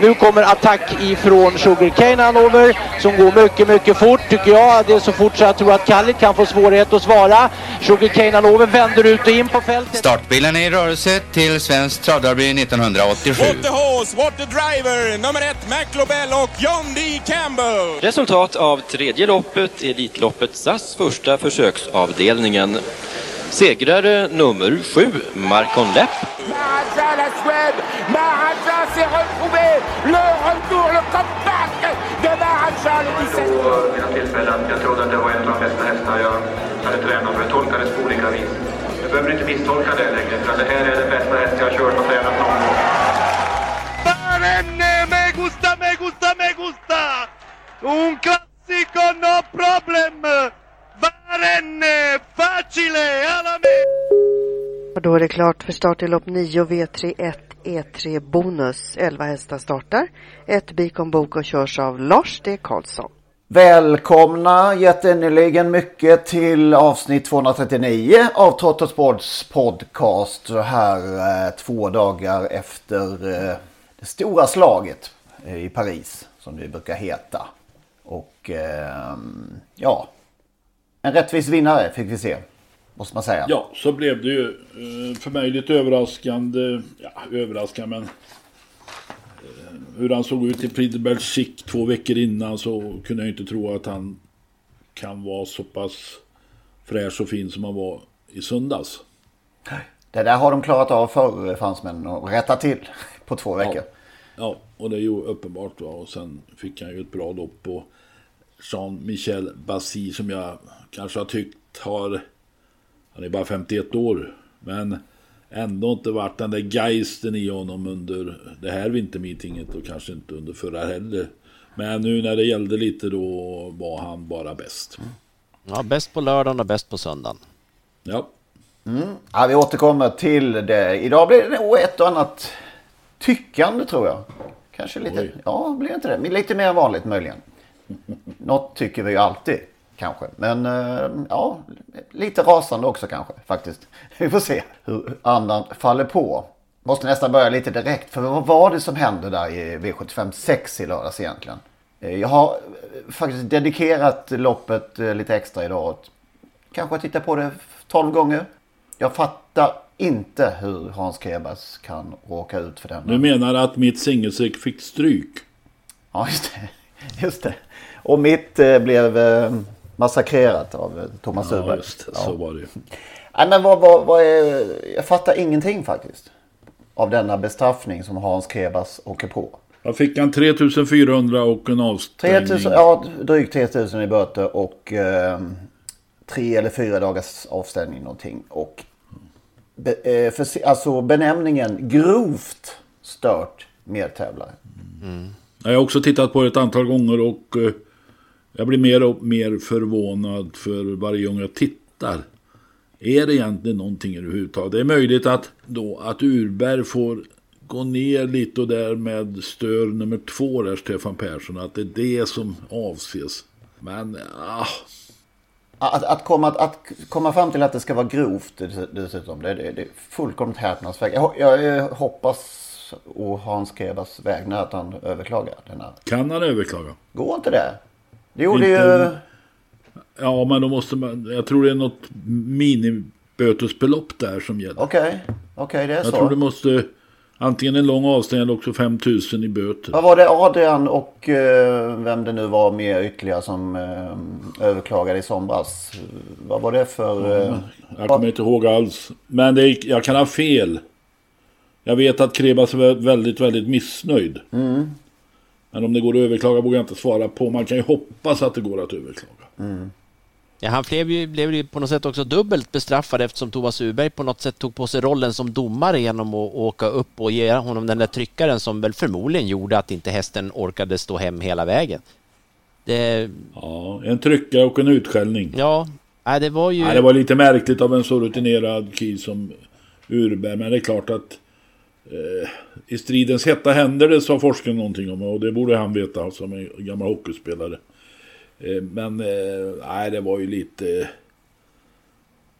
Nu kommer attack ifrån Sugar Cane Hanover som går mycket, mycket fort tycker jag. Det är så fort så jag tror att Kallit kan få svårighet att svara. Sugar Cane Hanover vänder ut och in på fältet. Startbilen är i rörelse till Svensk traddarby 1987. What the horse, what the driver, nummer 1 McLobelle och John D. Campbell. Resultat av tredje loppet, elitloppet SAS första försöksavdelningen. Segrare nummer 7, Markon Lepp. Maraja La Swed, Maraja s'est retrouvé, le retour, le comeback de Maraja le 17. Vid något tillfälle att jag trodde att det var en av de bästa hästarna jag hade tränat, för det tolkades på olika vis. Jag behöver inte misstolka det längre, för det här är den bästa hästen jag har kört och tränat någon gång. Baremne, me gusta, me gusta, me gusta! Un classico, no problem! Varenne, facile, alla med! Och då är det klart för start i lopp 9 V31 E3 bonus. 11 hästar startar. Ett Bikon Bok och körs av Lars D. Karlsson. Välkomna jätteinnerligen mycket till avsnitt 239 av Trott och Spots podcast. Så här 2 dagar efter det stora slaget i Paris som det brukar heta. Och ja... En rättvis vinnare fick vi se, måste man säga. Ja, så blev det ju för mig lite överraskande. Ja, överraskande, men hur han såg ut i Pridbergs skick 2 veckor innan så kunde jag inte tro att han kan vara så pass fräsch och fin som han var i söndags. Det där har de klarat av för fransmännen och rätta till på 2 veckor. Ja, och det är ju uppenbart. Va? Och sen fick han ju ett bra lopp på Jean-Michel Basis som jag kanske har tyckt han är bara 51 år men ändå inte varit den där geisten i honom under det här vintermeetinget och kanske inte under förra heller. Men nu när det gällde lite då var han bara bäst. Ja, bäst på lördagen och bäst på söndagen. Ja. Ja, vi återkommer till det. Idag blir det nog ett och annat tyckande tror jag. Kanske lite, ja blir inte det, men lite mer vanligt möjligen. Något tycker vi ju alltid kanske, men ja, lite rasande också kanske faktiskt. Vi får se hur andan faller på. Måste nästan börja lite direkt, för vad var det som hände där i V75-6 i lördags egentligen? Jag har faktiskt dedikerat loppet lite extra idag. Kanske titta på det 12 gånger. Jag fattar inte hur Hans Kebas kan råka ut för den. Du menar att mitt singelsäck fick stryk? Ja, just det. Och mitt blev massakrerat av Thomas Uber. Ja, just det. Så var det ju. Nej, men jag fattar ingenting faktiskt av denna bestraffning som Hans Kebas åker på. Jag fick han 3400 och en avstängning. 3000, ja, drygt 3000 i böter och 3 eller 4 dagars avstängning någonting. Och alltså benämningen grovt stört medtävlare. Mm. Jag har också tittat på det ett antal gånger och jag blir mer och mer förvånad för varje gång jag tittar. Är det egentligen någonting överhuvudtaget? Det är möjligt att Uberg får gå ner lite och därmed stör nummer 2 där, Stefan Persson. Att det är det som avses. Men Att komma fram till att det ska vara grovt dessutom, det är fullkomligt häpnadsväg. Jag hoppas och Hans Kebas vägnar att han överklagar den här. Kan han överklaga? Går inte det? Det gjorde inte... ju... Ja, men då måste man... Jag tror det är något minibötesbelopp där som gäller. Okej, det är jag så. Jag tror du måste... Antingen en lång avstängning eller också 5000 i böter. Vad var det Adrian och vem det nu var med ytterligare som överklagade i somras? Vad var det för... Jag kommer inte ihåg alls. Men jag kan ha fel. Jag vet att Krebas är väldigt, väldigt missnöjd. Mm. Men om det går att överklaga vågar jag inte svara på. Man kan ju hoppas att det går att överklaga. Mm. Ja, han blev ju på något sätt också dubbelt bestraffad eftersom Tobias Uberg på något sätt tog på sig rollen som domare genom att åka upp och ge honom den där tryckaren som väl förmodligen gjorde att inte hästen orkade stå hem hela vägen. Ja, en tryckare och en utskällning. Ja, det var ju... Ja, det var lite märkligt av en så rutinerad kid som Uberg, men det är klart att i stridens hetta händer det, sa forskaren någonting om, och det borde han veta som en gammal hockeyspelare. Men nej, det var ju lite...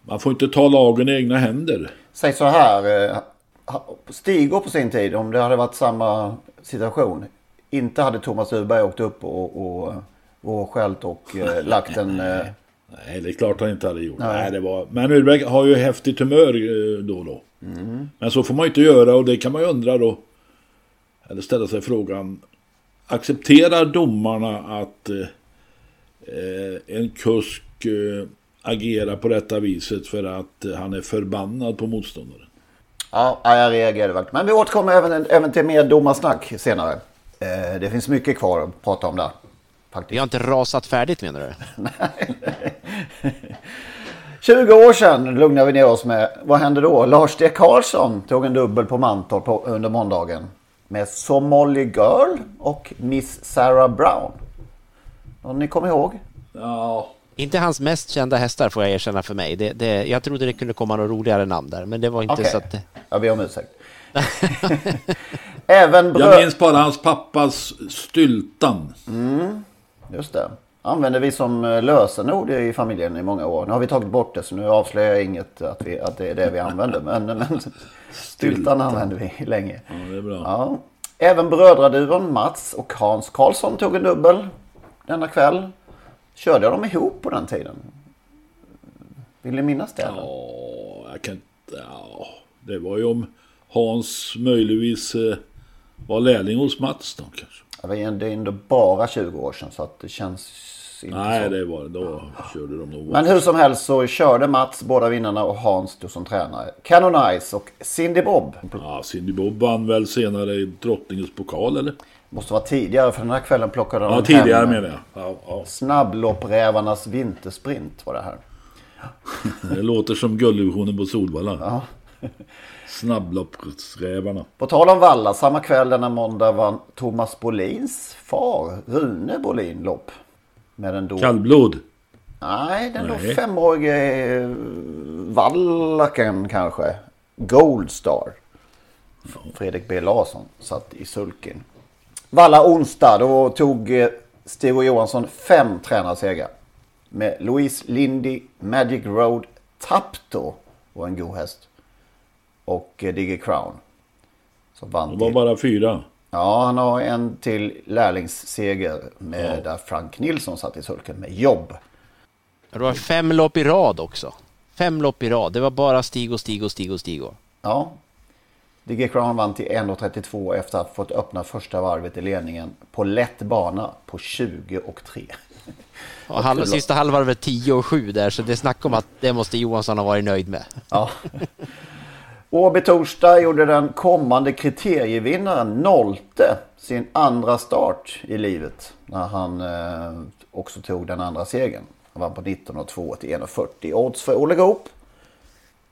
Man får inte ta lagen i egna händer. Säg så här, Stig på sin tid, om det hade varit samma situation, inte hade Thomas Uberg åkt upp och skällt och lagt en... Nej, det är klart han inte hade gjort. Nej, det var... Men Uberg har ju häftigt humör då. Mm. Men så får man ju inte göra, och det kan man ju undra då. Eller ställa sig frågan, accepterar domarna att... en kusk agerar på detta viset för att han är förbannad på motståndaren? Ja, jag reagerade verkligen. Men vi återkommer även till mer domarsnack senare. Det finns mycket kvar att prata om där. Vi har inte rasat färdigt, menar du? Nej. 20 år sedan lugnar vi ner oss med, vad hände då? Lars D. Karlsson tog en dubbel på Mantorp under måndagen med Somali Girl och Miss Sarah Brown. Om ni kommer ihåg? Ja. Inte hans mest kända hästar, får jag erkänna för mig. Jag trodde det kunde komma något roligare namn där, men det var inte så att... Jag ber om ursäkt. Jag minns bara hans pappas Stiltan. Mm, just det. Använde vi som lösenord i familjen i många år. Nu har vi tagit bort det, så nu avslöjar jag inget att det är det vi använder. Men Stiltan använde vi länge. Ja, det är bra. Ja. Även brödraduon Mats och Hans Karlsson tog en dubbel denna kväll. Körde de ihop på den tiden? Vill ni minnas det? Eller? Ja, jag kan inte... Ja, det var ju om Hans möjligtvis var lärling hos Mats då, kanske. Ja, det är ändå bara 20 år sedan, så att det känns inte... Nej, det var då körde de nog. Men hur som helst så körde Mats båda vinnarna och Hans då som tränare. Canonice och Cindy Bob. Ja, Cindy Bob vann väl senare i Drottningens pokal, eller? Måste vara tidigare, för den här kvällen plockade de hem. Ja, tidigare menar jag. Ja. Snabblopprävarnas vintersprint var det här. Det låter som guldvisionen på Solvallan. Ja. Snabblopprävarna. På tal om Valla, samma kväll denna måndag vann Thomas Bolins far, Rune Bolin, lopp. Med en kallblod? Nej, den då femårige vallaken kanske. Goldstar. Fredrik B. Larsson satt i sulken. Valla onsdag, då tog Stig Johansson 5 tränarseger med Louise Lindy Magic Road, Tapto och en god häst, och Digge Crown som vann. Det var bara 4. Ja, han har en till lärlingsseger med där Frank Nilsson satt i sulken med jobb. Det var 5 lopp i rad också. 5 lopp i rad, det var bara Stig. Ja. Digge Crown vann till 1,32 efter att ha fått öppna första varvet i ledningen på lätt bana på 20,3. Och sista halvvarvet 10,7 där, så det snackar om att det måste Johansson ha varit nöjd med. Ja. Åby torsdag gjorde den kommande kriterievinnaren Nolte sin andra start i livet när han också tog den andra segern. Han vann på 19,2 till 1,40 odds för Olle Goop.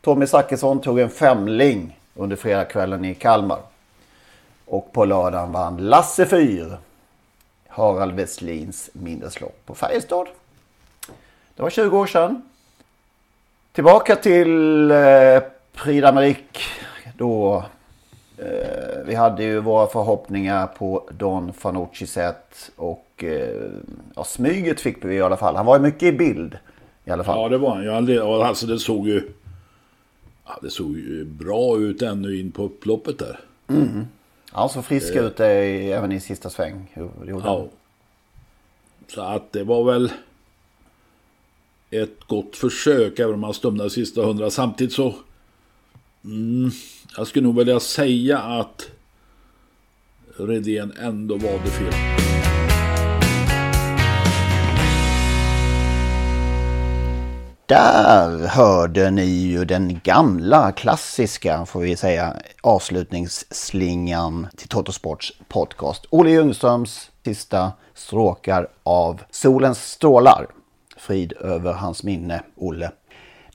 Tommy Sackesson tog en 5-ling under fredagskvällen i Kalmar. Och på lördagen vann Lasse 4 Harald Westlins minneslopp på Färjestad. Det var 20 år sedan. Tillbaka till Prix d'Amérique då. Vi hade ju våra förhoppningar på Don Fanucci sätt, och smyget fick vi i alla fall. Han var ju mycket i bild i alla fall. Ja, det var han. Det såg ju... Ja, det såg ju bra ut ännu in på upploppet där. Mm. Han såg frisk ut även i sista sväng. Ja. Så att det var väl ett gott försök, även om han stumnade sista 100. Samtidigt så jag skulle nog vilja säga att Redén ändå var det fel. Där hörde ni ju den gamla klassiska, får vi säga, avslutningsslingan till Trott och Spots podcast. Olle Ljungströms sista stråkar av Solens strålar frid över hans minne, Olle.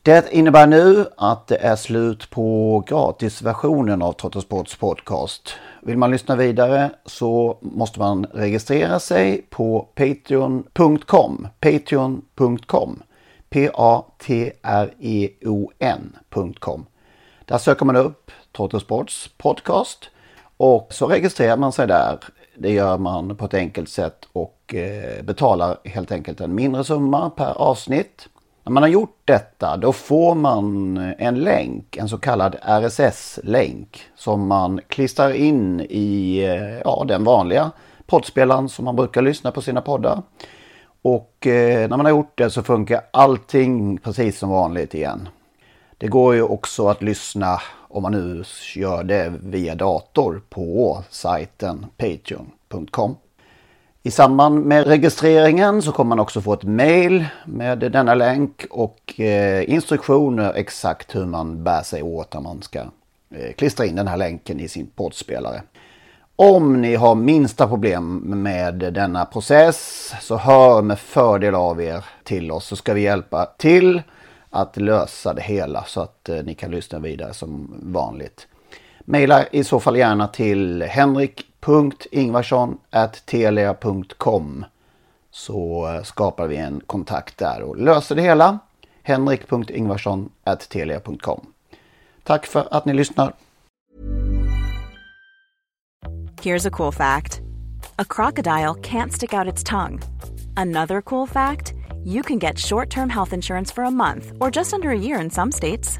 Det innebär nu att det är slut på gratisversionen av Trott och Spots podcast. Vill man lyssna vidare så måste man registrera sig på patreon.com. Patreon.com. Patreon.com. Där söker man upp Trott och Spots podcast och så registrerar man sig där. Det gör man på ett enkelt sätt och betalar helt enkelt en mindre summa per avsnitt. När man har gjort detta då får man en länk, en så kallad RSS-länk som man klistrar in i den vanliga poddspelaren som man brukar lyssna på sina poddar. Och när man har gjort det så funkar allting precis som vanligt igen. Det går ju också att lyssna, om man nu gör det via dator, på sajten patreon.com. I samband med registreringen så kommer man också få ett mejl med denna länk och instruktioner exakt hur man bär sig åt när man ska klistra in den här länken i sin poddspelare. Om ni har minsta problem med denna process så hör med fördel av er till oss, så ska vi hjälpa till att lösa det hela så att ni kan lyssna vidare som vanligt. Maila i så fall gärna till henrik.ingvarsson@telia.com, så skapar vi en kontakt där och löser det hela. henrik.ingvarsson@telia.com. Tack för att ni lyssnar. Here's a cool fact. A crocodile can't stick out its tongue. Another cool fact, you can get short-term health insurance for a month or just under a year in some states.